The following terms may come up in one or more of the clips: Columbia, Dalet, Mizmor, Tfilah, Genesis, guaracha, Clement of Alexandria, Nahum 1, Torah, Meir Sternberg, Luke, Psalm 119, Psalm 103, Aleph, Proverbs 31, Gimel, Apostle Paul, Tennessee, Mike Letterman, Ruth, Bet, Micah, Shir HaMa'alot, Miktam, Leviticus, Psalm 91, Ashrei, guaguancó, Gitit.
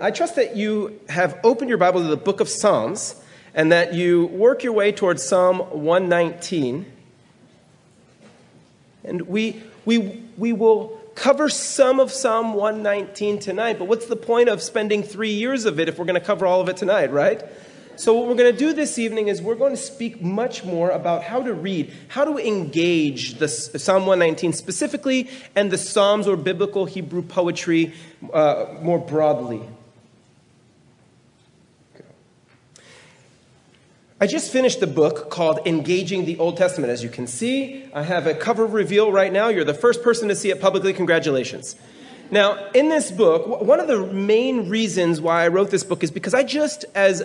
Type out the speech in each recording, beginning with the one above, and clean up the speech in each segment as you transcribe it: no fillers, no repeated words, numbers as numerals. I trust that you have opened your Bible to the book of Psalms and that you work your way towards Psalm 119. And we will cover some of Psalm 119 tonight, but what's the point of spending 3 years of it if we're going to cover all of it tonight, right? So what we're going to do this evening is we're going to speak much more about how to read, how to engage the Psalm 119 specifically, and the Psalms or biblical Hebrew poetry more broadly. I just finished a book called Engaging the Old Testament. As you can see, I have a cover reveal right now. You're the first person to see it publicly. Congratulations. Now, in this book, one of the main reasons why I wrote this book is because I just, as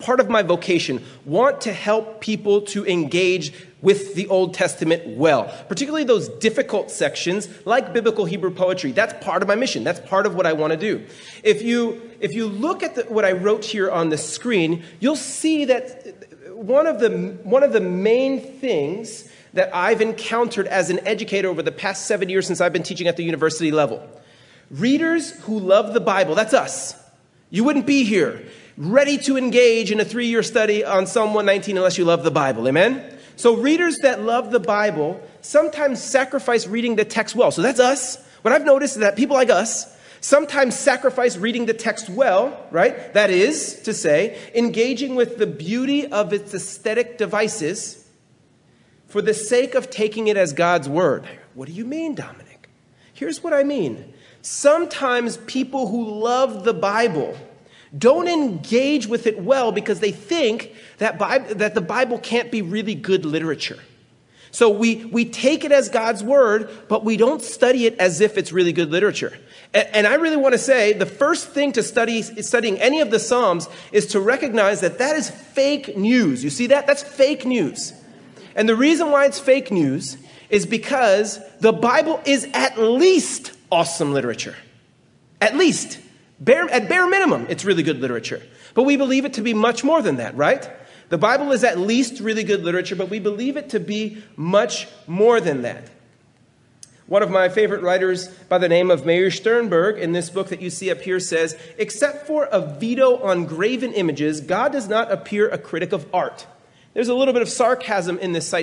part of my vocation, want to help people to engage with the Old Testament well, particularly those difficult sections like biblical Hebrew poetry. That's part of my mission. That's part of what I want to do. If you look at what I wrote here on the screen, you'll see that one of the main things that I've encountered as an educator over the past 7 years since I've been teaching at the university level: readers who love the Bible. That's us. You wouldn't be here ready to engage in a 3-year study on Psalm 119 unless you love the Bible. Amen? So readers that love the Bible sometimes sacrifice reading the text well. So that's us. What I've noticed is that people like us sometimes sacrifice reading the text well, right? That is to say, engaging with the beauty of its aesthetic devices for the sake of taking it as God's word. What do you mean, Dominic? Here's what I mean. Sometimes people who love the Bible don't engage with it well because they think that the Bible can't be really good literature. So we take it as God's word, but we don't study it as if it's really good literature. And I really want to say the first thing to studying any of the Psalms is to recognize that is fake news. You see that? That's fake news. And the reason why it's fake news is because the Bible is at least awesome literature. At least. At bare minimum, it's really good literature. But we believe it to be much more than that, right? The Bible is at least really good literature, but we believe it to be much more than that. One of my favorite writers by the name of Meir Sternberg in this book that you see up here says, "Except for a veto on graven images, God does not appear a critic of art." There's a little bit of sarcasm in this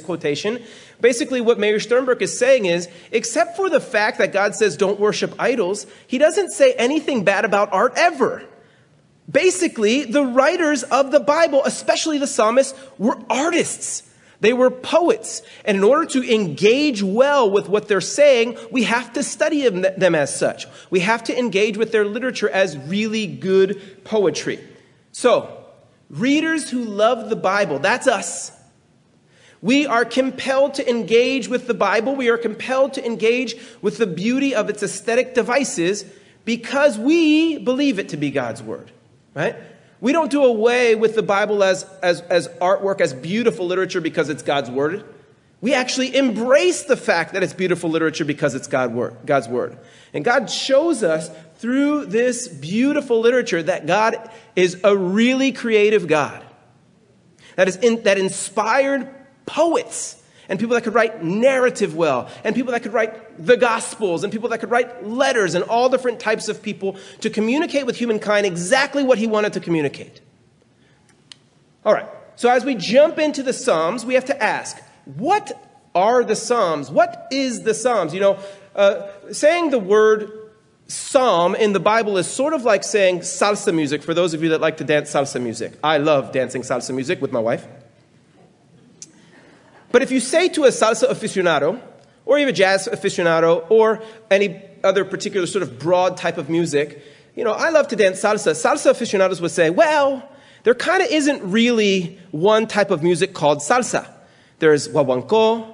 quotation. Basically, what Meir Sternberg is saying is, except for the fact that God says don't worship idols, he doesn't say anything bad about art ever. Basically, the writers of the Bible, especially the psalmists, were artists. They were poets. And in order to engage well with what they're saying, we have to study them as such. We have to engage with their literature as really good poetry. So, readers who love the Bible, that's us. We are compelled to engage with the Bible. We are compelled to engage with the beauty of its aesthetic devices because we believe it to be God's word, right? We don't do away with the Bible as artwork, as beautiful literature because it's God's word. We actually embrace the fact that it's beautiful literature because it's God's word. And God shows us through this beautiful literature that God is a really creative God. That inspired poets and people that could write narrative well, and people that could write the Gospels, and people that could write letters, and all different types of people to communicate with humankind exactly what he wanted to communicate. All right, so as we jump into the Psalms, we have to ask, what are the Psalms? What is the Psalms? You know, saying the word psalm in the Bible is sort of like saying salsa music for those of you that like to dance salsa music. I love dancing salsa music with my wife. But if you say to a salsa aficionado, or even a jazz aficionado, or any other particular sort of broad type of music, you know, I love to dance salsa. Salsa aficionados would say, well, there kind of isn't really one type of music called salsa. There's guaguancó,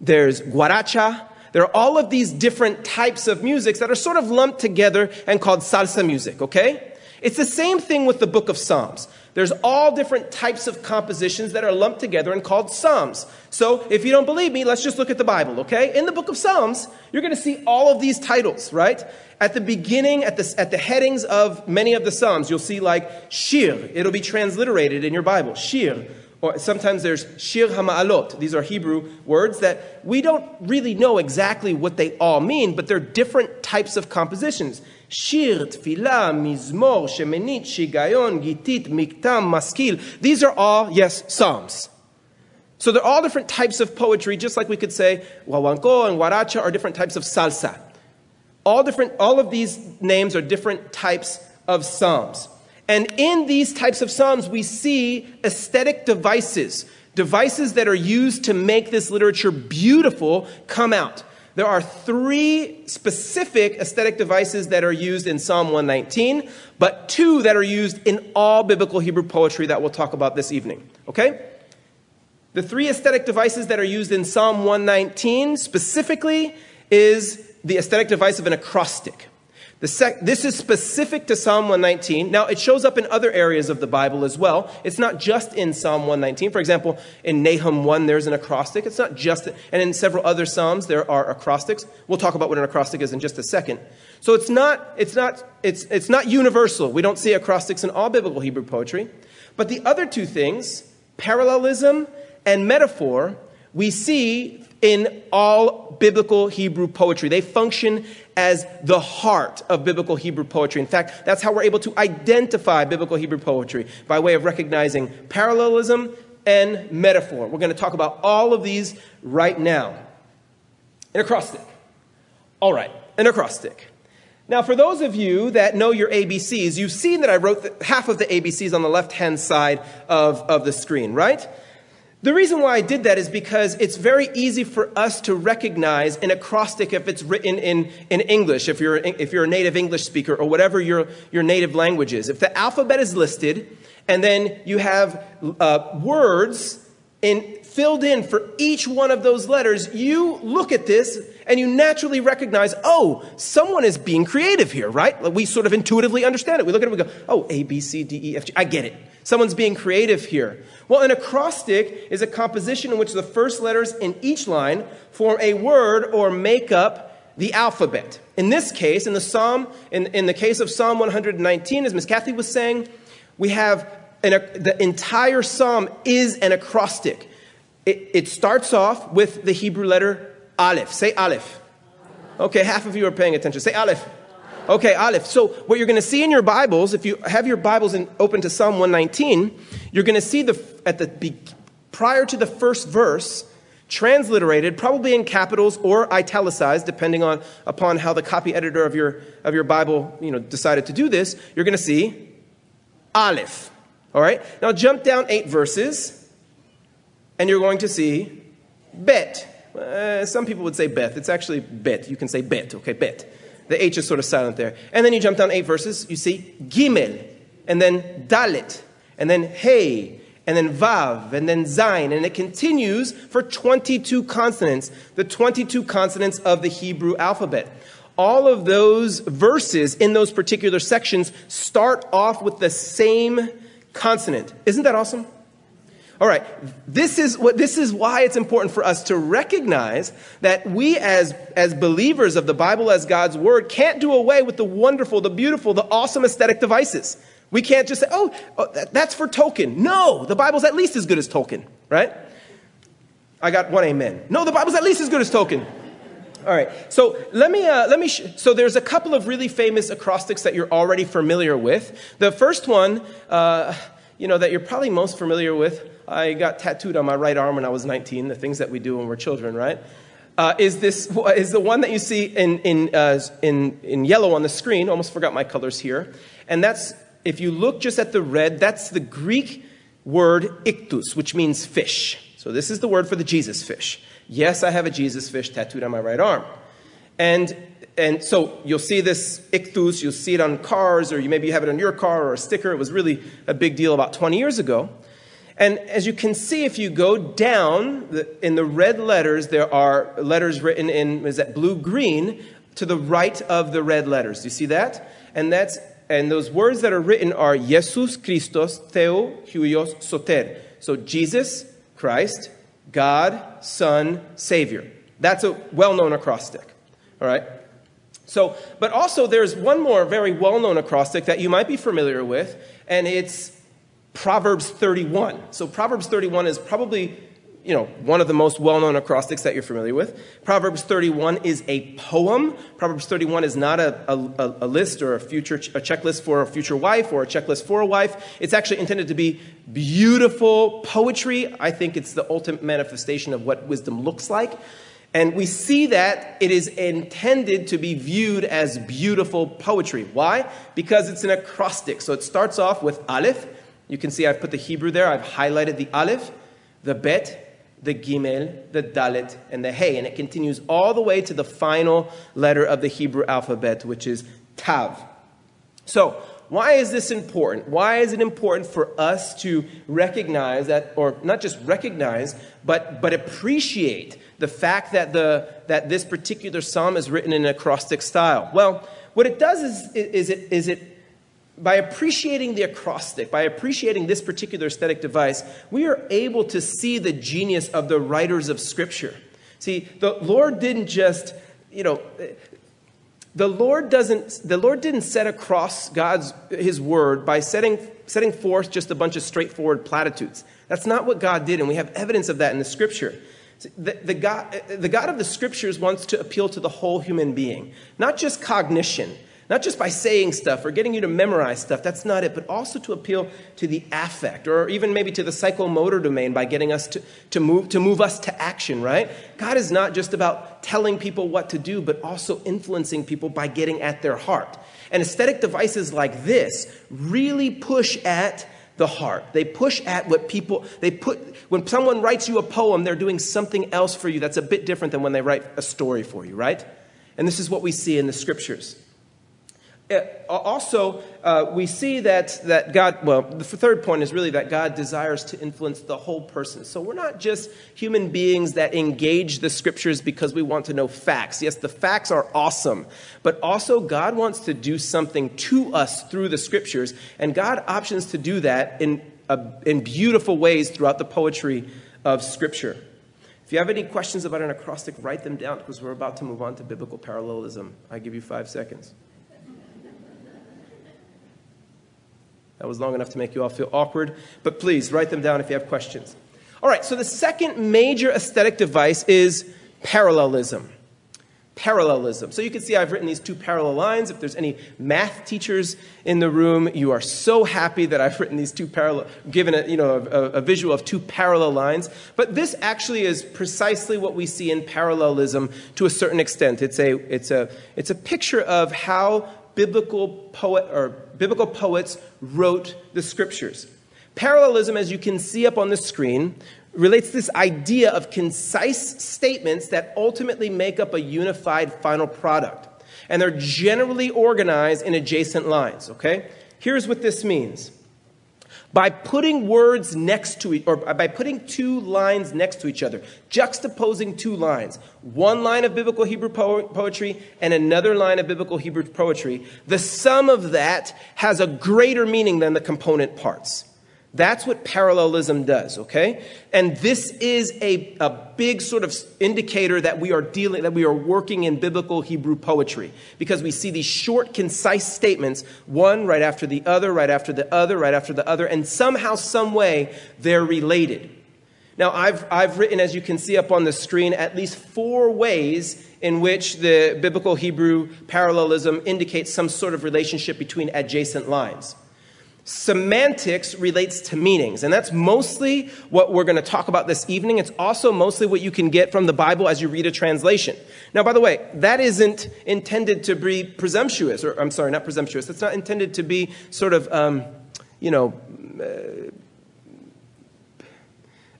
there's guaracha. There are all of these different types of music that are sort of lumped together and called salsa music, okay? It's the same thing with the book of Psalms. There's all different types of compositions that are lumped together and called Psalms. So if you don't believe me, let's just look at the Bible, okay? In the book of Psalms, you're going to see all of these titles, right? At the beginning, at the headings of many of the Psalms, you'll see like Shir. It'll be transliterated in your Bible, Shir. Or sometimes there's Shir HaMa'alot. These are Hebrew words that we don't really know exactly what they all mean, but they're different types of compositions. Shir, Tfilah, Mizmor, Shemenit, Shigayon, Gitit, Miktam, Maskil. These are all, yes, psalms. So they're all different types of poetry, just like we could say Wawanko and Waracha are different types of salsa. All of these names are different types of psalms. And in these types of psalms, we see aesthetic devices that are used to make this literature beautiful come out. There are three specific aesthetic devices that are used in Psalm 119, but two that are used in all biblical Hebrew poetry that we'll talk about this evening. Okay? The three aesthetic devices that are used in Psalm 119 specifically is the aesthetic device of an acrostic. This is specific to Psalm 119. Now, it shows up in other areas of the Bible as well. It's not just in Psalm 119. For example, in Nahum 1, there's an acrostic. It's not just, and in several other Psalms, there are acrostics. We'll talk about what an acrostic is in just a second. So it's not universal. We don't see acrostics in all biblical Hebrew poetry. But the other two things, parallelism and metaphor, we see in all biblical Hebrew poetry. They function as the heart of biblical Hebrew poetry. In fact, that's how we're able to identify biblical Hebrew poetry, by way of recognizing parallelism and metaphor. We're going to talk about all of these right now. An acrostic. All right, an acrostic. Now, for those of you that know your ABCs, you've seen that I wrote half of the ABCs on the left-hand side of the screen, right? The reason why I did that is because it's very easy for us to recognize an acrostic if it's written in English, if you're a native English speaker or whatever your native language is. If the alphabet is listed and then you have words filled in for each one of those letters, you look at this and you naturally recognize, oh, someone is being creative here, right? We sort of intuitively understand it. We look at it and we go, oh, A, B, C, D, E, F, G. I get it. Someone's being creative here. Well, an acrostic is a composition in which the first letters in each line form a word or make up the alphabet. In this case, in the case of Psalm 119, as Ms. Kathy was saying, we have the entire psalm is an acrostic. It starts off with the Hebrew letter Aleph. Say Aleph. Okay, half of you are paying attention. Say Aleph. Okay, Aleph. So what you're going to see in your Bibles, if you have your Bibles open to Psalm 119, you're going to see prior to the first verse, transliterated, probably in capitals or italicized, depending upon how the copy editor of your Bible, decided to do this. You're going to see Aleph. All right. Now jump down 8 verses, and you're going to see Bet. Some people would say Beth. It's actually Bet. You can say Bet. Okay, Bet. The H is sort of silent there. And then you jump down 8 verses, you see Gimel, and then Dalet, and then Hey, and then Vav, and then Zayin. And it continues for 22 consonants, the 22 consonants of the Hebrew alphabet. All of those verses in those particular sections start off with the same consonant. Isn't that awesome? All right, this is why it's important for us to recognize that we as believers of the Bible as God's word can't do away with the wonderful, the beautiful, the awesome aesthetic devices. We can't just say, oh, that's for Tolkien. No, the Bible's at least as good as Tolkien, right? I got one amen. No, the Bible's at least as good as Tolkien. All right, so so there's a couple of really famous acrostics that you're already familiar with. The first one, that you're probably most familiar with, I got tattooed on my right arm when I was 19, the things that we do when we're children, right? Is the one that you see in yellow on the screen. Almost forgot my colors here. And that's, if you look just at the red, that's the Greek word ictus, which means fish. So this is the word for the Jesus fish. Yes, I have a Jesus fish tattooed on my right arm. And so you'll see this ictus, you'll see it on cars, or maybe you have it on your car or a sticker. It was really a big deal about 20 years ago. And as you can see, if you go down in the red letters, there are letters written in blue-green to the right of the red letters. Do you see that? And those words that are written are Jesus Christos Theo Huios Soter. So Jesus, Christ, God, Son, Savior. That's a well-known acrostic. All right. So, but also there's one more very well-known acrostic that you might be familiar with, and it's Proverbs 31. So Proverbs 31 is probably one of the most well-known acrostics that you're familiar with. Proverbs 31 is a poem. Proverbs 31 is not a list or a checklist for a future wife or a checklist for a wife. It's actually intended to be beautiful poetry. I think it's the ultimate manifestation of what wisdom looks like. And we see that it is intended to be viewed as beautiful poetry. Why? Because it's an acrostic. So it starts off with Aleph. You can see I've put the Hebrew there. I've highlighted the Aleph, the Bet, the Gimel, the Dalet, and the Hey. And it continues all the way to the final letter of the Hebrew alphabet, which is Tav. So why is this important? Why is it important for us to recognize that, or not just recognize, but appreciate the fact that this particular psalm is written in an acrostic style? Well, what it does is by appreciating the acrostic, by appreciating this particular aesthetic device, we are able to see the genius of the writers of Scripture. See, the Lord didn't just, the Lord didn't set across His word by setting forth just a bunch of straightforward platitudes. That's not what God did, and we have evidence of that in the Scripture. The God of the Scriptures wants to appeal to the whole human being, not just cognition. Not just by saying stuff or getting you to memorize stuff, that's not it, but also to appeal to the affect, or even maybe to the psychomotor domain by getting us to move us to action, right? God is not just about telling people what to do, but also influencing people by getting at their heart. And aesthetic devices like this really push at the heart. They push at what people, when someone writes you a poem, they're doing something else for you that's a bit different than when they write a story for you, right? And this is what we see in the Scriptures. Also, we see that God, well, the third point is really that God desires to influence the whole person. So we're not just human beings that engage the Scriptures because we want to know facts. Yes, the facts are awesome, but also God wants to do something to us through the Scriptures, and God options to do that in beautiful ways throughout the poetry of Scripture. If you have any questions about an acrostic, write them down, because we're about to move on to biblical parallelism. I give you 5 seconds. That was long enough to make you all feel awkward, but please write them down if you have questions. All right, so the second major aesthetic device is parallelism. Parallelism. So you can see I've written these two parallel lines. If there's any math teachers in the room, you are so happy that I've written these two parallel, given a visual of two parallel lines. But this actually is precisely what we see in parallelism to a certain extent. It's a picture of how biblical poets wrote the Scriptures. Parallelism, as you can see up on the screen, relates this idea of concise statements that ultimately make up a unified final product. And they're generally organized in adjacent lines, okay? Here's what this means. By putting words next to or by putting two lines next to each other, juxtaposing two lines, one line of biblical Hebrew poetry and another line of biblical Hebrew poetry, the sum of that has a greater meaning than the component parts. That's what parallelism does, okay? And this is a big sort of indicator that we are working in biblical Hebrew poetry, because we see these short, concise statements, one right after the other, right after the other, right after the other, and somehow, some way, they're related. Now, I've written, as you can see up on the screen, at least 4 ways in which the biblical Hebrew parallelism indicates some sort of relationship between adjacent lines. Semantics relates to meanings, and that's mostly what we're going to talk about this evening. It's also mostly what you can get from the Bible as you read a translation. Now, by the way, that isn't intended to be presumptuous, or I'm sorry, not presumptuous. That's not intended to be sort of,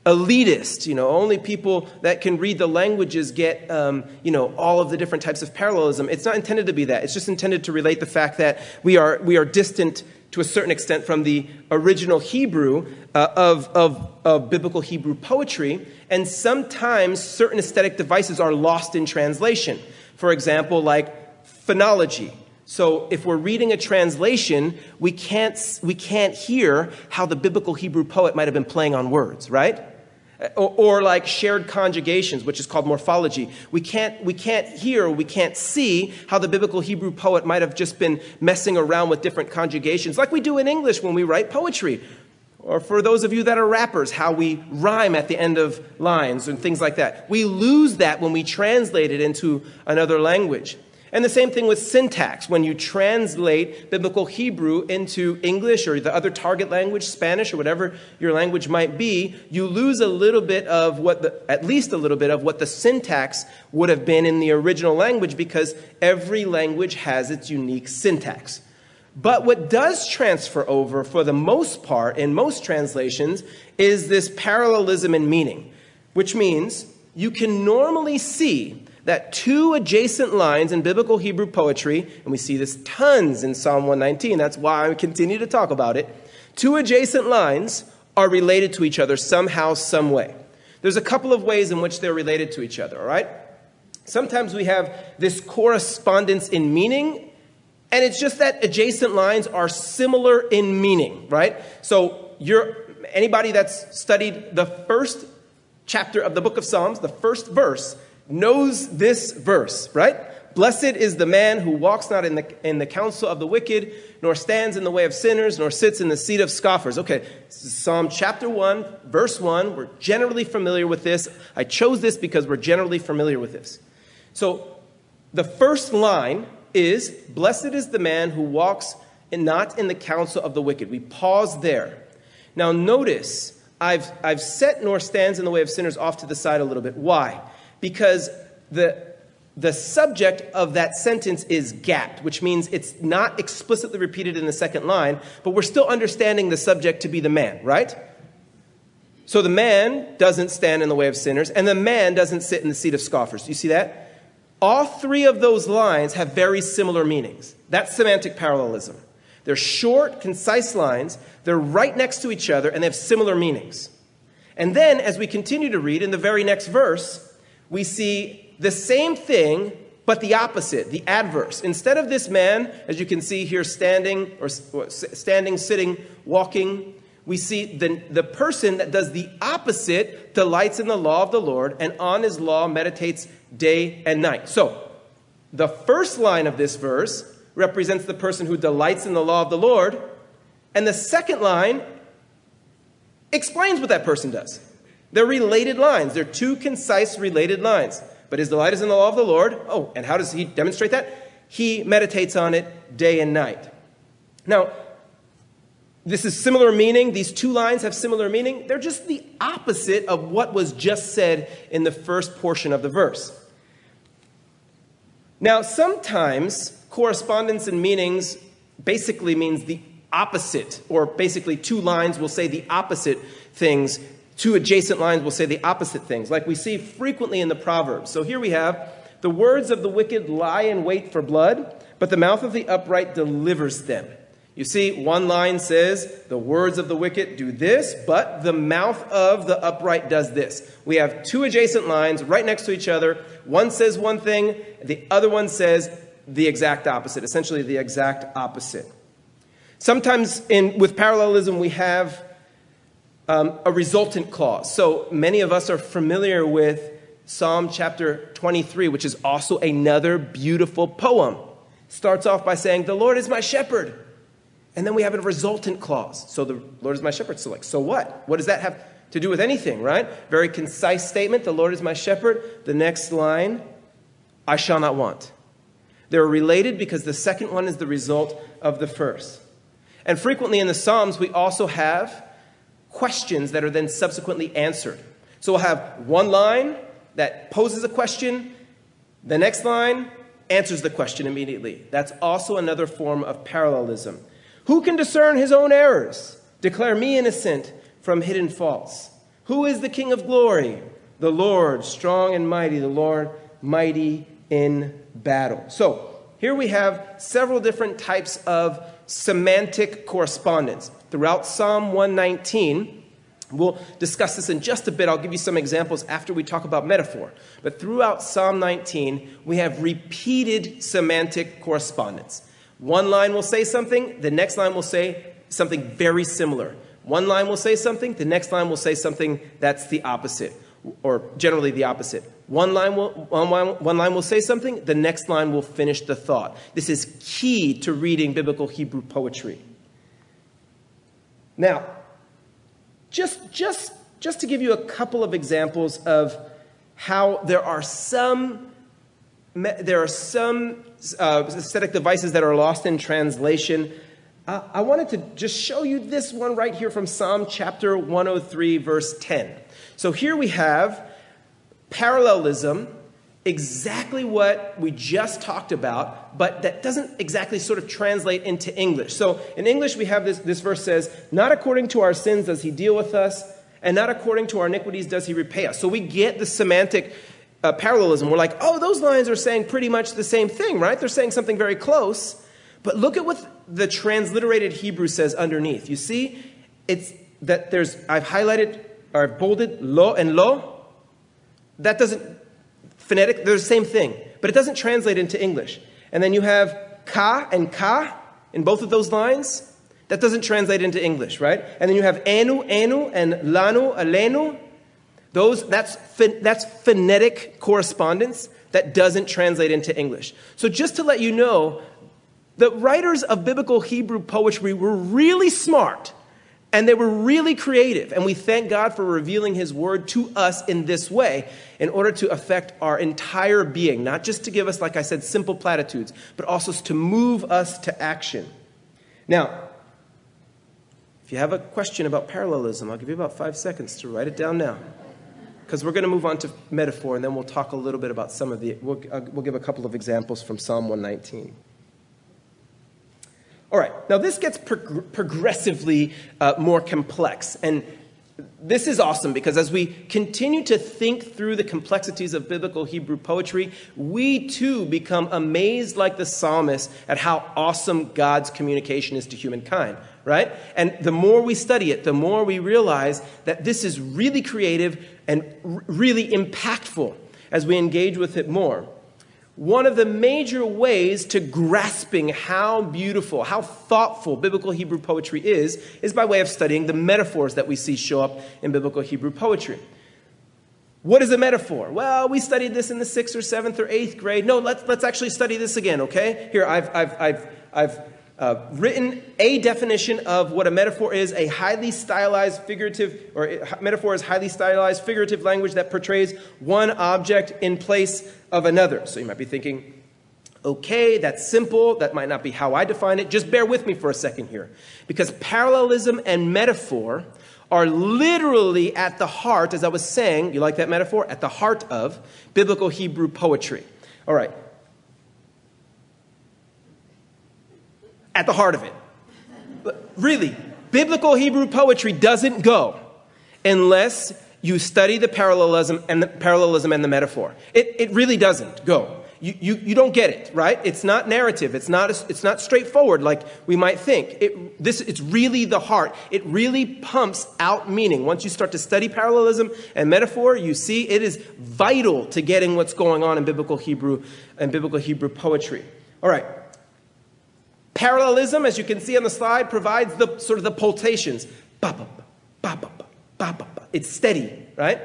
elitist. Only people that can read the languages get, all of the different types of parallelism. It's not intended to be that. It's just intended to relate the fact that we are distant to a certain extent from the original Hebrew of biblical Hebrew poetry, and sometimes certain aesthetic devices are lost in translation. For example, like phonology. So if we're reading a translation, we can't hear how the biblical Hebrew poet might have been playing on words, right? Or like shared conjugations, which is called morphology. We can't hear, we can't see how the biblical Hebrew poet might have just been messing around with different conjugations, like we do in English when we write poetry. Or for those of you that are rappers, how we rhyme at the end of lines and things like that. We lose that when we translate it into another language. And the same thing with syntax. When you translate biblical Hebrew into English or the other target language, Spanish or whatever your language might be, you lose a little bit of what the syntax would have been in the original language, because every language has its unique syntax. But what does transfer over for the most part in most translations is this parallelism in meaning, which means you can normally see that two adjacent lines in biblical Hebrew poetry, and we see this tons in Psalm 119, that's why I continue to talk about it, two adjacent lines are related to each other somehow, some way. There's a couple of ways in which they're related to each other, all right? Sometimes we have this correspondence in meaning, and it's just that adjacent lines are similar in meaning, right? So anybody that's studied the first chapter of the book of Psalms, the first verse, knows this verse, right? Blessed is the man who walks not in the counsel of the wicked, nor stands in the way of sinners, nor sits in the seat of scoffers. Okay, this is Psalm chapter 1, verse 1. We're generally familiar with this. I chose this because we're generally familiar with this. So the first line is, blessed is the man who walks and not in the counsel of the wicked. We pause there. Now notice, I've set nor stands in the way of sinners off to the side a little bit. Why? Because the subject of that sentence is gapped, which means it's not explicitly repeated in the second line, but we're still understanding the subject to be the man, right? So the man doesn't stand in the way of sinners, and the man doesn't sit in the seat of scoffers. You see that? All three of those lines have very similar meanings. That's semantic parallelism. They're short, concise lines. They're right next to each other, and they have similar meanings. And then, as we continue to read, in the very next verse, we see the same thing, but the opposite, the adverse. Instead of this man, as you can see here, standing, sitting, walking, we see the person that does the opposite delights in the law of the Lord, and on his law meditates day and night. So the first line of this verse represents the person who delights in the law of the Lord, and the second line explains what that person does. They're related lines. They're two concise related lines. But his delight is in the law of the Lord. Oh, and how does he demonstrate that? He meditates on it day and night. Now, this is similar meaning. These two lines have similar meaning. They're just the opposite of what was just said in the first portion of the verse. Now, sometimes correspondence in meanings basically means the opposite, or basically two lines will say the opposite things. Two adjacent lines will say the opposite things, like we see frequently in the Proverbs. So here we have, the words of the wicked lie in wait for blood, but the mouth of the upright delivers them. You see, one line says, the words of the wicked do this, but the mouth of the upright does this. We have two adjacent lines right next to each other. One says one thing, the other one says the exact opposite, essentially the exact opposite. Sometimes with parallelism, we have a resultant clause. So many of us are familiar with Psalm chapter 23, which is also another beautiful poem. Starts off by saying, the Lord is my shepherd. And then we have a resultant clause. So the Lord is my shepherd. So what? What does that have to do with anything, right? Very concise statement. The Lord is my shepherd. The next line, I shall not want. They're related because the second one is the result of the first. And frequently in the Psalms, we also have questions that are then subsequently answered. So we'll have one line that poses a question. The next line answers the question immediately. That's also another form of parallelism. Who can discern his own errors? Declare me innocent from hidden faults. Who is the King of glory? The Lord, strong and mighty, the Lord, mighty in battle. So here we have several different types of semantic correspondence. Throughout Psalm 119, we'll discuss this in just a bit. I'll give you some examples after we talk about metaphor. But throughout Psalm 19, we have repeated semantic correspondence. One line will say something, the next line will say something very similar. One line will say something, the next line will say something that's the opposite, or generally the opposite. One line will say something, the next line will finish the thought. This is key to reading biblical Hebrew poetry. Now, Just to give you a couple of examples of how there are some aesthetic devices that are lost in translation. I wanted to just show you this one right here from Psalm chapter 103, verse 10. So here we have parallelism, exactly what we just talked about, but that doesn't exactly sort of translate into English. So in English, we have this verse says, "Not according to our sins does he deal with us, and not according to our iniquities does he repay us." So we get the semantic parallelism. We're like, oh, those lines are saying pretty much the same thing, right? They're saying something very close. But look at what the transliterated Hebrew says underneath. You see, it's that there's, I've highlighted or bolded lo and lo. That doesn't, phonetic, they're the same thing, but it doesn't translate into English. And then you have ka and ka in both of those lines. That doesn't translate into English, right? And then you have anu, anu, and lanu, alenu. That's phonetic correspondence that doesn't translate into English. So just to let you know, the writers of biblical Hebrew poetry were really smart, and they were really creative. And we thank God for revealing his word to us in this way in order to affect our entire being, not just to give us, like I said, simple platitudes, but also to move us to action. Now, if you have a question about parallelism, I'll give you about 5 seconds to write it down now, because we're going to move on to metaphor, and then we'll talk a little bit about some of the, we'll give a couple of examples from Psalm 119. All right, now this gets progressively more complex, and this is awesome because as we continue to think through the complexities of biblical Hebrew poetry, we too become amazed like the psalmist at how awesome God's communication is to humankind. Right? And the more we study it, the more we realize that this is really creative and really impactful as we engage with it more. One of the major ways to grasping how beautiful, how thoughtful biblical Hebrew poetry is by way of studying the metaphors that we see show up in biblical Hebrew poetry. What is a metaphor? Well, we studied this in the 6th or 7th or 8th grade. No, let's actually study this again, okay? Here, I've written a definition of what a metaphor is. A highly stylized figurative, or metaphor is highly stylized figurative language that portrays one object in place of another. So you might be thinking, okay, that's simple. That might not be how I define it. Just bear with me for a second here, because parallelism and metaphor are literally at the heart, as I was saying, you like that metaphor? At the heart of biblical Hebrew poetry. All right. At the heart of it. But really, biblical Hebrew poetry doesn't go unless you study the parallelism and the metaphor. It really doesn't go. You don't get it, right? It's not narrative. It's not straightforward like we might think. It's really the heart. It really pumps out meaning. Once you start to study parallelism and metaphor, you see it is vital to getting what's going on in biblical Hebrew poetry. All right. Parallelism, as you can see on the slide, provides the sort of the pulsations. Ba-ba-ba, ba-ba-ba, ba-ba-ba. It's steady, right?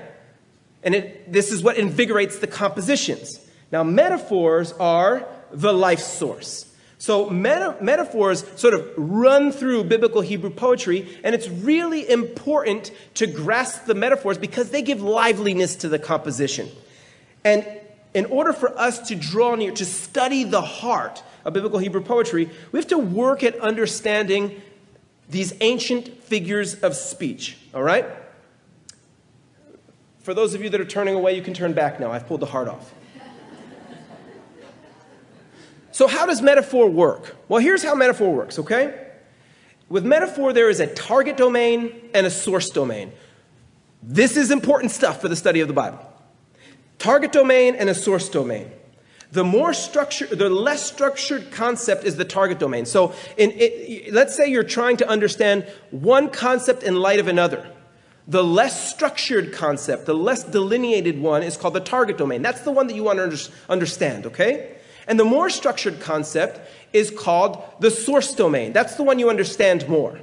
And this is what invigorates the compositions. Now, metaphors are the life source. So metaphors sort of run through biblical Hebrew poetry, and it's really important to grasp the metaphors because they give liveliness to the composition. And in order for us to draw near, to study the heart of biblical Hebrew poetry, we have to work at understanding these ancient figures of speech, all right? For those of you that are turning away, you can turn back now. I've pulled the heart off. So how does metaphor work? Well, here's how metaphor works, okay? With metaphor, there is a target domain and a source domain. This is important stuff for the study of the Bible. Target domain and a source domain. The less structured concept is the target domain. So let's say you're trying to understand one concept in light of another. The less structured concept, the less delineated one, is called the target domain. That's the one that you want to understand, okay? And the more structured concept is called the source domain. That's the one you understand more.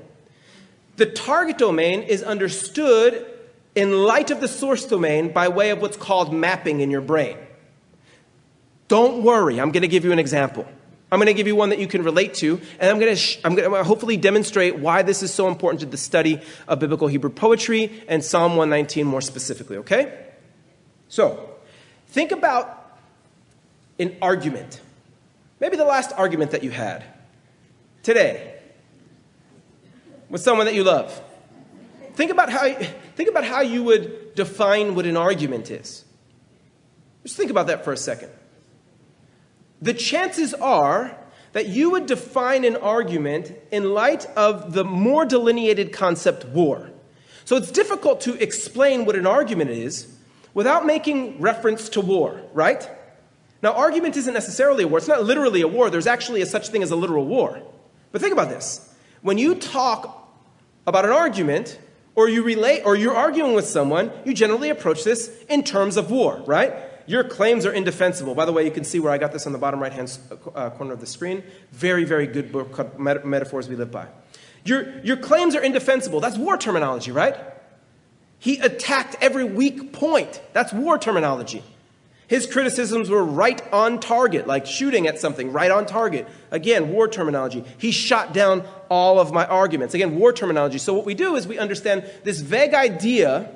The target domain is understood in light of the source domain by way of what's called mapping in your brain. Don't worry, I'm going to give you an example. I'm going to give you one that you can relate to, and I'm going to hopefully demonstrate why this is so important to the study of biblical Hebrew poetry and Psalm 119 more specifically, okay? So, think about an argument. Maybe the last argument that you had today with someone that you love. Think about how you would define what an argument is. Just think about that for a second. The chances are that you would define an argument in light of the more delineated concept war. So it's difficult to explain what an argument is without making reference to war, right? Now, argument isn't necessarily a war. It's not literally a war. There's actually such thing as a literal war. But think about this. When you talk about an argument, or you relate, or you're arguing with someone, you generally approach this in terms of war, right? Your claims are indefensible. By the way, you can see where I got this on the bottom right-hand corner of the screen. Very, very good book, Metaphors We Live By. Your claims are indefensible. That's war terminology, right? He attacked every weak point. That's war terminology. His criticisms were right on target, like shooting at something, right on target. Again, war terminology. He shot down all of my arguments. Again, war terminology. So what we do is we understand this vague idea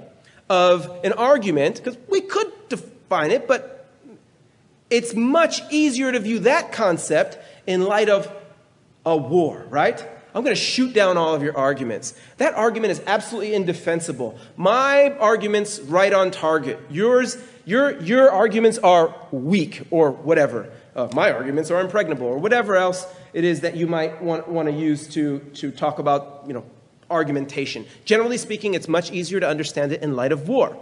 of an argument, because we could define it, but it's much easier to view that concept in light of a war, right? I'm going to shoot down all of your arguments. That argument is absolutely indefensible. My argument's right on target. Your arguments are weak or whatever. My arguments are impregnable or whatever else it is that you might want to use to talk about, argumentation. Generally speaking, it's much easier to understand it in light of war.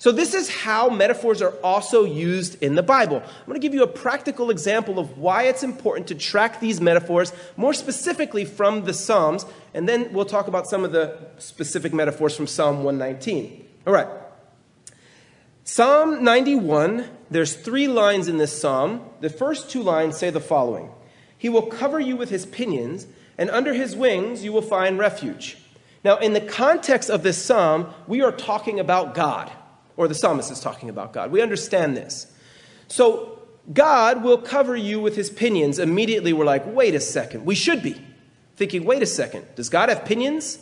So this is how metaphors are also used in the Bible. I'm going to give you a practical example of why it's important to track these metaphors more specifically from the Psalms, and then we'll talk about some of the specific metaphors from Psalm 119. All right. Psalm 91, there's three lines in this psalm. The first two lines say the following. He will cover you with his pinions, and under his wings you will find refuge. Now, in the context of this psalm, we are talking about God. Or the psalmist is talking about God. We understand this. So God will cover you with his pinions. Immediately we're like, wait a second. We should be thinking, wait a second. Does God have pinions?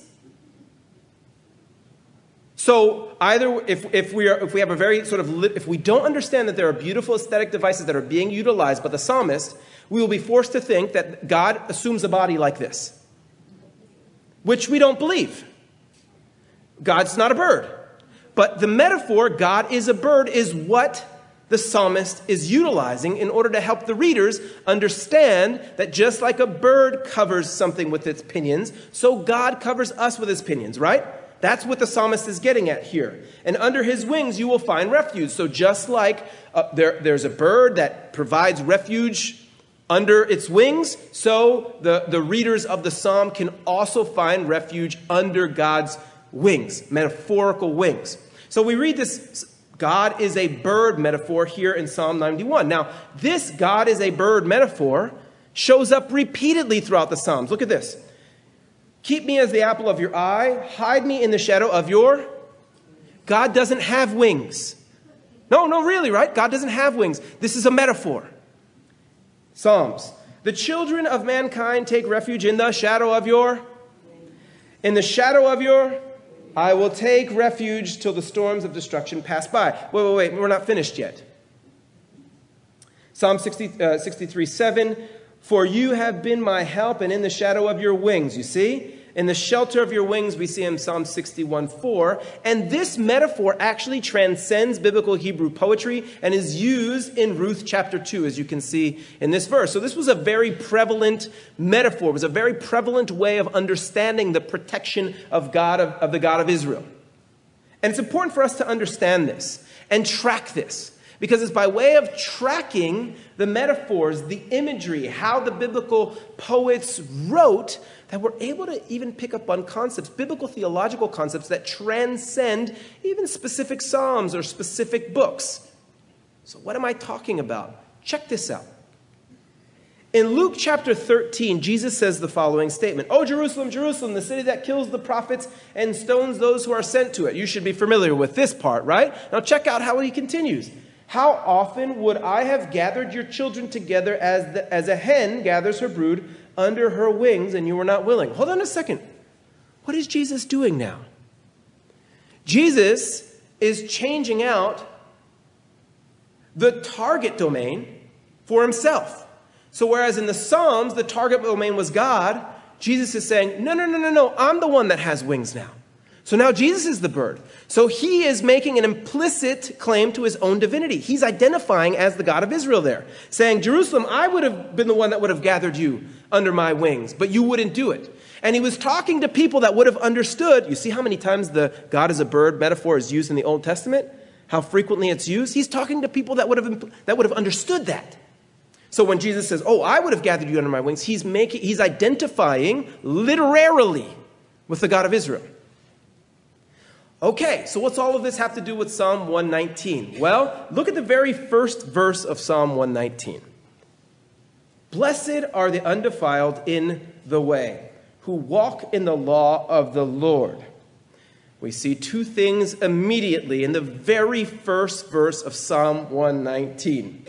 So either if we don't understand that there are beautiful aesthetic devices that are being utilized by the psalmist, we will be forced to think that God assumes a body like this, which we don't believe. God's not a bird. But the metaphor, God is a bird, is what the psalmist is utilizing in order to help the readers understand that just like a bird covers something with its pinions, so God covers us with his pinions, right? That's what the psalmist is getting at here. And under his wings, you will find refuge. So just like there's a bird that provides refuge under its wings, so the readers of the psalm can also find refuge under God's wings, metaphorical wings. So we read this God is a bird metaphor here in Psalm 91. Now, this God is a bird metaphor shows up repeatedly throughout the Psalms. Look at this. Keep me as the apple of your eye. Hide me in the shadow of your... God doesn't have wings. No, really, right? God doesn't have wings. This is a metaphor. Psalms. The children of mankind take refuge in the shadow of your... In the shadow of your... I will take refuge till the storms of destruction pass by. Wait, we're not finished yet. Psalm 63:7, for you have been my help, and in the shadow of your wings, you see? In the shelter of your wings, we see in Psalm 61:4. And this metaphor actually transcends biblical Hebrew poetry and is used in Ruth chapter 2, as you can see in this verse. So this was a very prevalent metaphor. It was a very prevalent way of understanding the protection of God, of the God of Israel. And it's important for us to understand this and track this, because it's by way of tracking the metaphors, the imagery, how the biblical poets wrote, that we're able to even pick up on concepts, biblical theological concepts that transcend even specific psalms or specific books. So what am I talking about? Check this out. In Luke chapter 13, Jesus says the following statement. Oh, Jerusalem, Jerusalem, the city that kills the prophets and stones those who are sent to it. You should be familiar with this part, right? Now check out how he continues. How often would I have gathered your children together as a hen gathers her brood under her wings, and you were not willing. Hold on a second. What is Jesus doing now? Jesus is changing out the target domain for himself. So whereas in the Psalms, the target domain was God, Jesus is saying, no, I'm the one that has wings now. So now Jesus is the bird. So he is making an implicit claim to his own divinity. He's identifying as the God of Israel there, saying, Jerusalem, I would have been the one that would have gathered you under my wings, but you wouldn't do it. And he was talking to people that would have understood. You see how many times the God is a bird metaphor is used in the Old Testament? How frequently it's used? He's talking to people that would have understood that. So when Jesus says, oh, I would have gathered you under my wings, he's identifying literally with the God of Israel. Okay, so what's all of this have to do with Psalm 119? Well, look at the very first verse of Psalm 119. Blessed are the undefiled in the way, who walk in the law of the Lord. We see two things immediately in the very first verse of Psalm 119.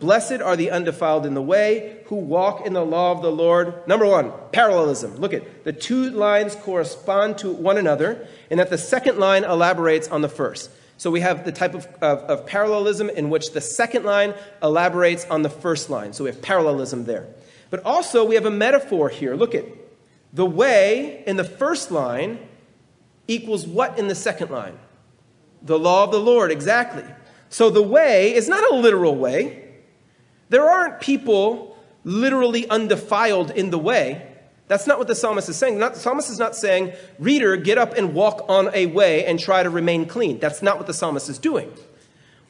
Blessed are the undefiled in the way, who walk in the law of the Lord. Number one, parallelism. Look at the two lines correspond to one another, and that the second line elaborates on the first. So we have the type of parallelism in which the second line elaborates on the first line. So we have parallelism there. But also we have a metaphor here. Look at the way in the first line equals what in the second line? The law of the Lord, exactly. So the way is not a literal way. There aren't people literally undefiled in the way. That's not what the psalmist is saying. The psalmist is not saying, reader, get up and walk on a way and try to remain clean. That's not what the psalmist is doing.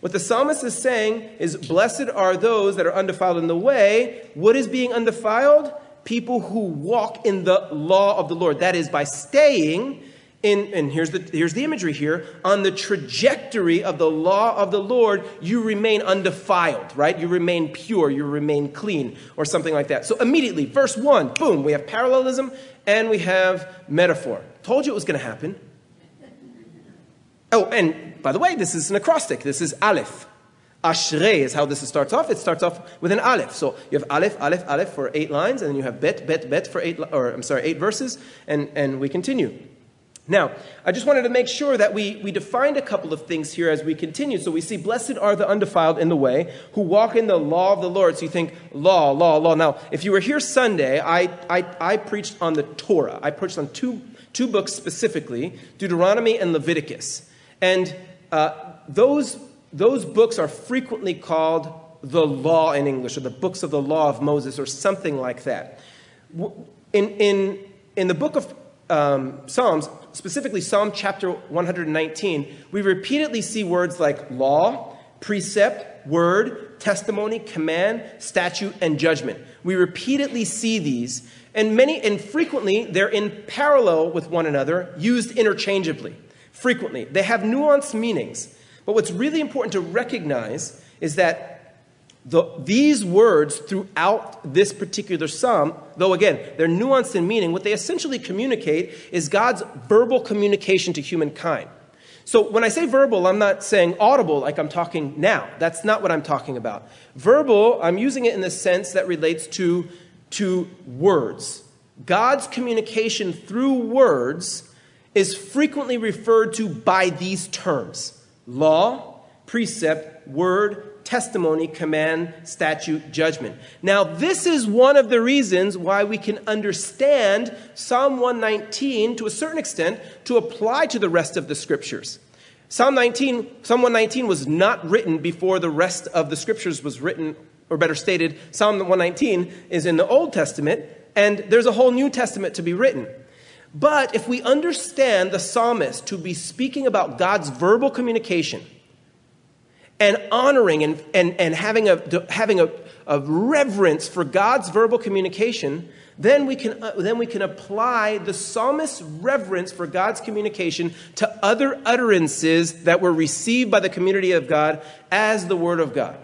What the psalmist is saying is, blessed are those that are undefiled in the way. What is being undefiled? People who walk in the law of the Lord. That is by staying in, and here's the imagery here, on the trajectory of the law of the Lord, you remain undefiled, right? You remain pure, you remain clean, or something like that. So immediately, verse 1, boom, we have parallelism and we have metaphor. Told you it was going to happen. Oh, and by the way, this is an acrostic. This is Aleph. Ashrei is how this starts off. It starts off with an Aleph. So you have Aleph, Aleph, Aleph for 8 lines, and then you have Bet, Bet, Bet for 8 verses, and we continue. Now, I just wanted to make sure that we defined a couple of things here as we continue. So we see, blessed are the undefiled in the way, who walk in the law of the Lord. So you think, law, law, law. Now, if you were here Sunday, I preached on the Torah. I preached on two books specifically, Deuteronomy and Leviticus. And those books are frequently called the law in English, or the books of the law of Moses, or something like that. In the book of Psalms, specifically Psalm chapter 119, we repeatedly see words like law, precept, word, testimony, command, statute, and judgment. We repeatedly see these, and frequently they're in parallel with one another, used interchangeably. Frequently. They have nuanced meanings. But what's really important to recognize is that these words throughout this particular psalm, though again, they're nuanced in meaning, what they essentially communicate is God's verbal communication to humankind. So when I say verbal, I'm not saying audible like I'm talking now. That's not what I'm talking about. Verbal, I'm using it in the sense that relates to words. God's communication through words is frequently referred to by these terms: law, precept, word, testimony, command, statute, judgment. Now, this is one of the reasons why we can understand Psalm 119 to a certain extent to apply to the rest of the scriptures. Psalm 119 was not written before the rest of the scriptures was written, or better stated, Psalm 119 is in the Old Testament, and there's a whole New Testament to be written. But if we understand the psalmist to be speaking about God's verbal communication, and honoring and having a reverence for God's verbal communication, then we can apply the psalmist's reverence for God's communication to other utterances that were received by the community of God as the Word of God.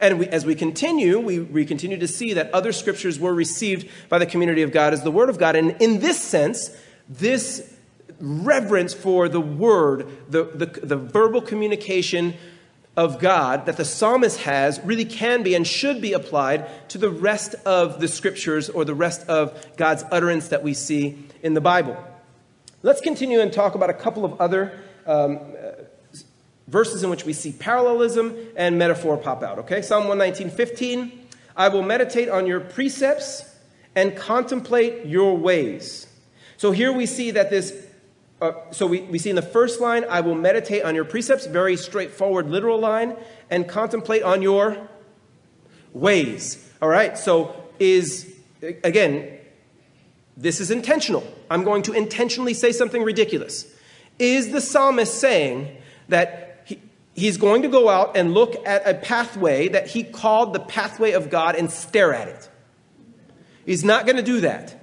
And as we continue to see that other scriptures were received by the community of God as the Word of God. And in this sense, this reverence for the Word, the verbal communication of God that the psalmist has really can be and should be applied to the rest of the scriptures or the rest of God's utterance that we see in the Bible. Let's continue and talk about a couple of other verses in which we see parallelism and metaphor pop out. Okay, Psalm 119:15. I will meditate on your precepts and contemplate your ways. So here we see that this So we see in the first line, I will meditate on your precepts, very straightforward literal line, and contemplate on your ways. All right, so again, this is intentional. I'm going to intentionally say something ridiculous. Is the psalmist saying that he's going to go out and look at a pathway that he called the pathway of God and stare at it? He's not going to do that.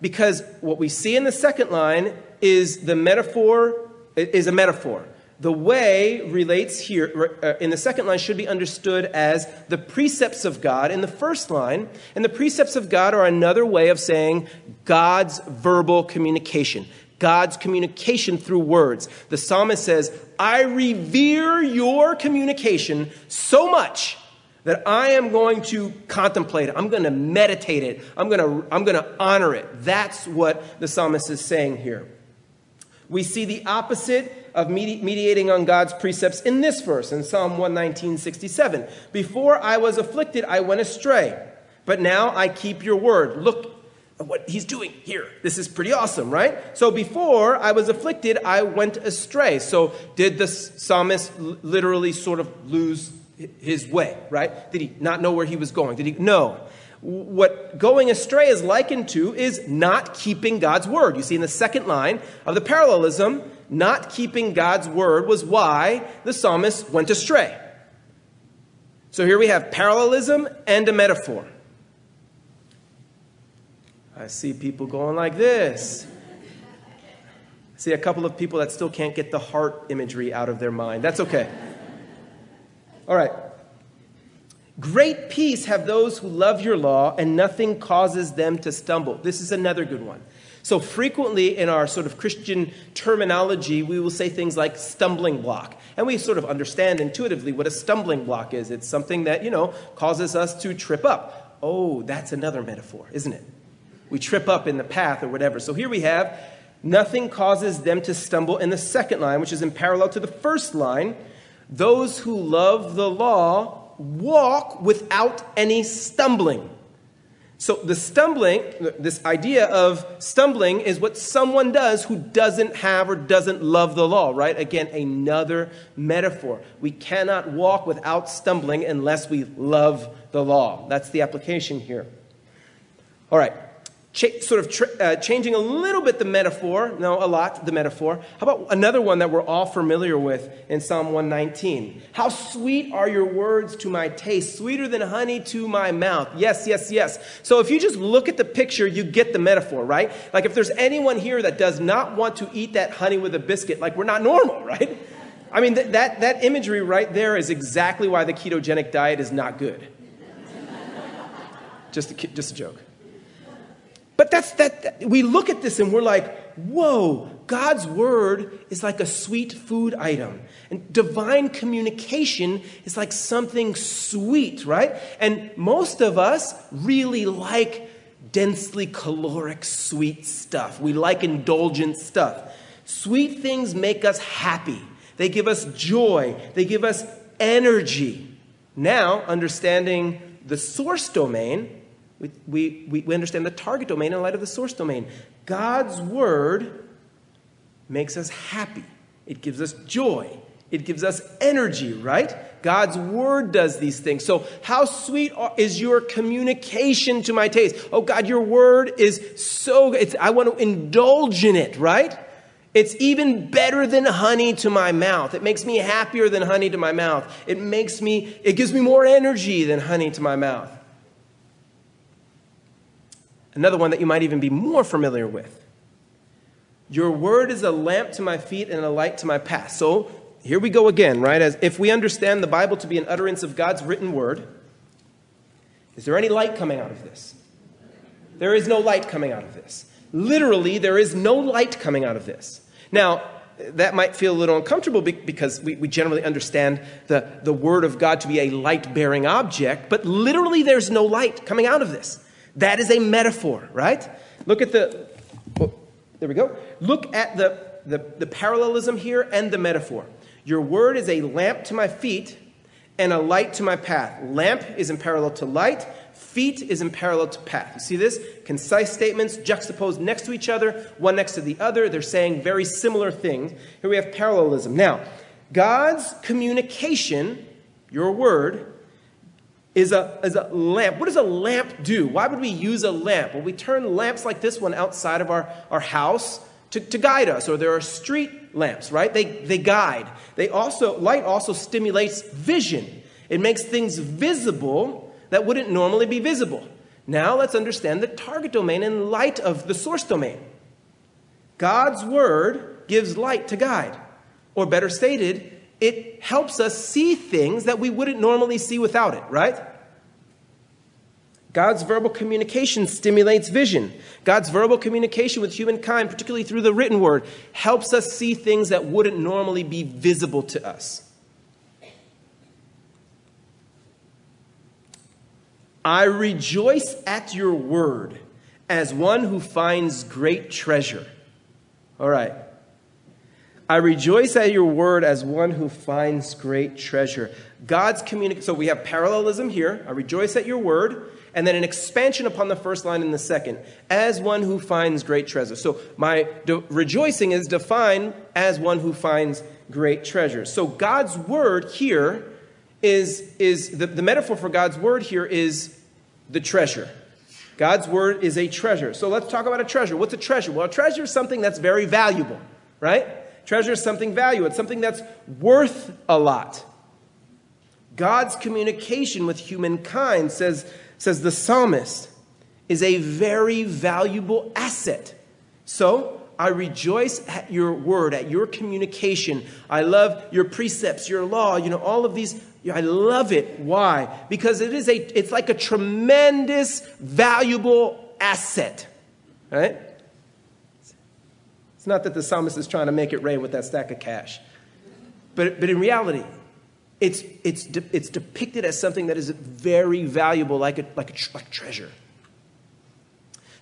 Because what we see in the second line is a metaphor. The way relates here in the second line should be understood as the precepts of God in the first line. And the precepts of God are another way of saying God's verbal communication. God's communication through words. The psalmist says, I revere your communication so much that I am going to contemplate it. I'm going to meditate it. I'm going to honor it. That's what the psalmist is saying here. We see the opposite of mediating on God's precepts in this verse, in Psalm 119:67. Before I was afflicted, I went astray, but now I keep your word. Look at what he's doing here. This is pretty awesome, right? So before I was afflicted, I went astray. So did the psalmist literally sort of lose his way, right? Did he not know where he was going? No. What going astray is likened to is not keeping God's word. You see in the second line of the parallelism, not keeping God's word was why the psalmist went astray. So here we have parallelism and a metaphor. I see people going like this. I see a couple of people that still can't get the heart imagery out of their mind. That's okay. All right. Great peace have those who love your law, and nothing causes them to stumble. This is another good one. So frequently in our sort of Christian terminology, we will say things like stumbling block. And we sort of understand intuitively what a stumbling block is. It's something that, causes us to trip up. Oh, that's another metaphor, isn't it? We trip up in the path or whatever. So here we have nothing causes them to stumble in the second line, which is in parallel to the first line. Those who love the law walk without any stumbling. So this idea of stumbling is what someone does who doesn't have or doesn't love the law, right? Again, another metaphor. We cannot walk without stumbling unless we love the law. That's the application here. All right. Changing a little bit the metaphor. No, a lot, the metaphor. How about another one that we're all familiar with in Psalm 119? How sweet are your words to my taste, sweeter than honey to my mouth. Yes, yes, yes. So if you just look at the picture, you get the metaphor, right? Like if there's anyone here that does not want to eat that honey with a biscuit, like we're not normal, right? I mean, that imagery right there is exactly why the ketogenic diet is not good. Just a joke. But we look at this and we're like, whoa, God's word is like a sweet food item. And divine communication is like something sweet, right? And most of us really like densely caloric sweet stuff. We like indulgent stuff. Sweet things make us happy. They give us joy. They give us energy. Now, understanding the source domain, we understand the target domain in light of the source domain. God's word makes us happy. It gives us joy. It gives us energy, right? God's word does these things. So how sweet is your communication to my taste? Oh, God, your word is so good. I want to indulge in it, right? It's even better than honey to my mouth. It makes me happier than honey to my mouth. It gives me more energy than honey to my mouth. Another one that you might even be more familiar with. Your word is a lamp to my feet and a light to my path. So here we go again, right? As if we understand the Bible to be an utterance of God's written word, is there any light coming out of this? There is no light coming out of this. Literally, there is no light coming out of this. Now, that might feel a little uncomfortable because we generally understand the Word of God to be a light-bearing object, but literally there's no light coming out of this. That is a metaphor, right? Look at the parallelism here and the metaphor. Your word is a lamp to my feet and a light to my path. Lamp is in parallel to light. Feet is in parallel to path. You see this? Concise statements juxtaposed next to each other, one next to the other. They're saying very similar things. Here we have parallelism. Now, God's communication, your word, is a lamp. What does a lamp do? Why would we use a lamp? Well, we turn lamps like this one outside of our house to guide us, or there are street lamps, right? They guide. Light also stimulates vision. It makes things visible that wouldn't normally be visible. Now let's understand the target domain in light of the source domain. God's word gives light to guide, or better stated, it helps us see things that we wouldn't normally see without it, right? God's verbal communication stimulates vision. God's verbal communication with humankind, particularly through the written word, helps us see things that wouldn't normally be visible to us. I rejoice at your word as one who finds great treasure. All right. I rejoice at your word as one who finds great treasure. So we have parallelism here. I rejoice at your word. And then an expansion upon the first line in the second, as one who finds great treasure. So my rejoicing is defined as one who finds great treasure. So God's word here is the metaphor for God's word here is the treasure. God's word is a treasure. So let's talk about a treasure. What's a treasure? Well, a treasure is something that's very valuable, right? Treasure is something valuable. It's something that's worth a lot. God's communication with humankind, says the psalmist, is a very valuable asset. So I rejoice at your word, at your communication. I love your precepts, your law, all of these. I love it. Why? Because it's like a tremendous, valuable asset. Right? It's not that the psalmist is trying to make it rain with that stack of cash. But in reality, it's depicted as something that is very valuable, like a treasure.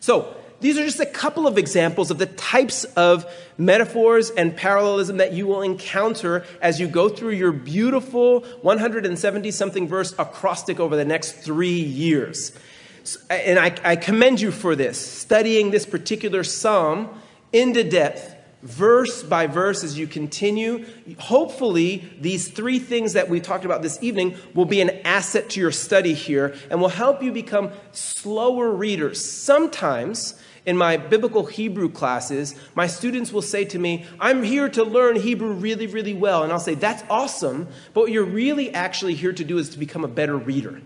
So these are just a couple of examples of the types of metaphors and parallelism that you will encounter as you go through your beautiful 170-something verse acrostic over the next 3 years. And I commend you for this, studying this particular psalm into depth, verse by verse, as you continue. Hopefully, these three things that we talked about this evening will be an asset to your study here and will help you become slower readers. Sometimes in my biblical Hebrew classes, my students will say to me, I'm here to learn Hebrew really, really well. And I'll say, that's awesome. But what you're really actually here to do is to become a better reader.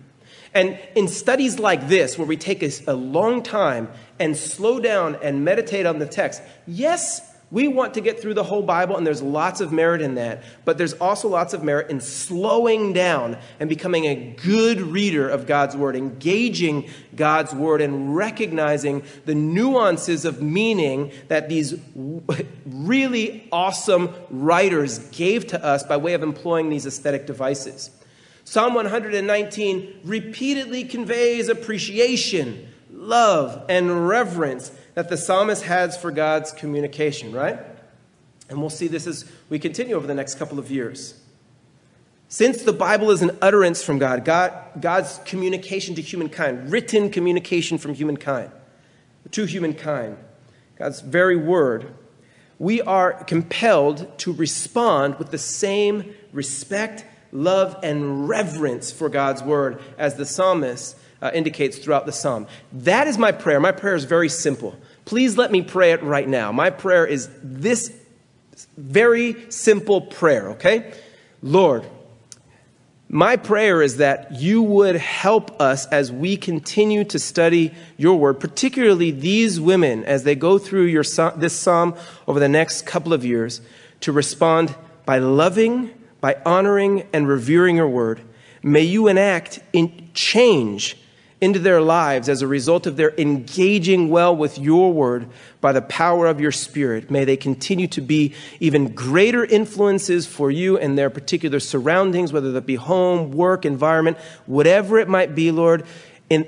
And in studies like this, where we take a long time and slow down and meditate on the text, yes, we want to get through the whole Bible, and there's lots of merit in that. But there's also lots of merit in slowing down and becoming a good reader of God's word, engaging God's word, and recognizing the nuances of meaning that these really awesome writers gave to us by way of employing these aesthetic devices. Psalm 119 repeatedly conveys appreciation, love, and reverence that the psalmist has for God's communication, right? And we'll see this as we continue over the next couple of years. Since the Bible is an utterance from God's communication to humankind, written communication from humankind, to humankind, God's very word, we are compelled to respond with the same respect, love, and reverence for God's word as the psalmist indicates throughout the psalm. That is my prayer. My prayer is very simple. Please let me pray it right now. My prayer is this very simple prayer, okay? Lord, my prayer is that you would help us as we continue to study your word, particularly these women as they go through this psalm over the next couple of years, to respond by loving, by honoring, and revering your word. May you enact in change into their lives as a result of their engaging well with your word by the power of your Spirit. May they continue to be even greater influences for you and their particular surroundings, whether that be home, work, environment, whatever it might be, Lord,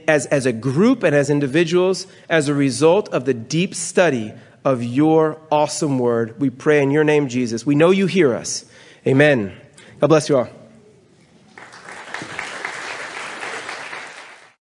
as a group and as individuals, as a result of the deep study of your awesome word. We pray in your name, Jesus. We know you hear us. Amen. God bless you all.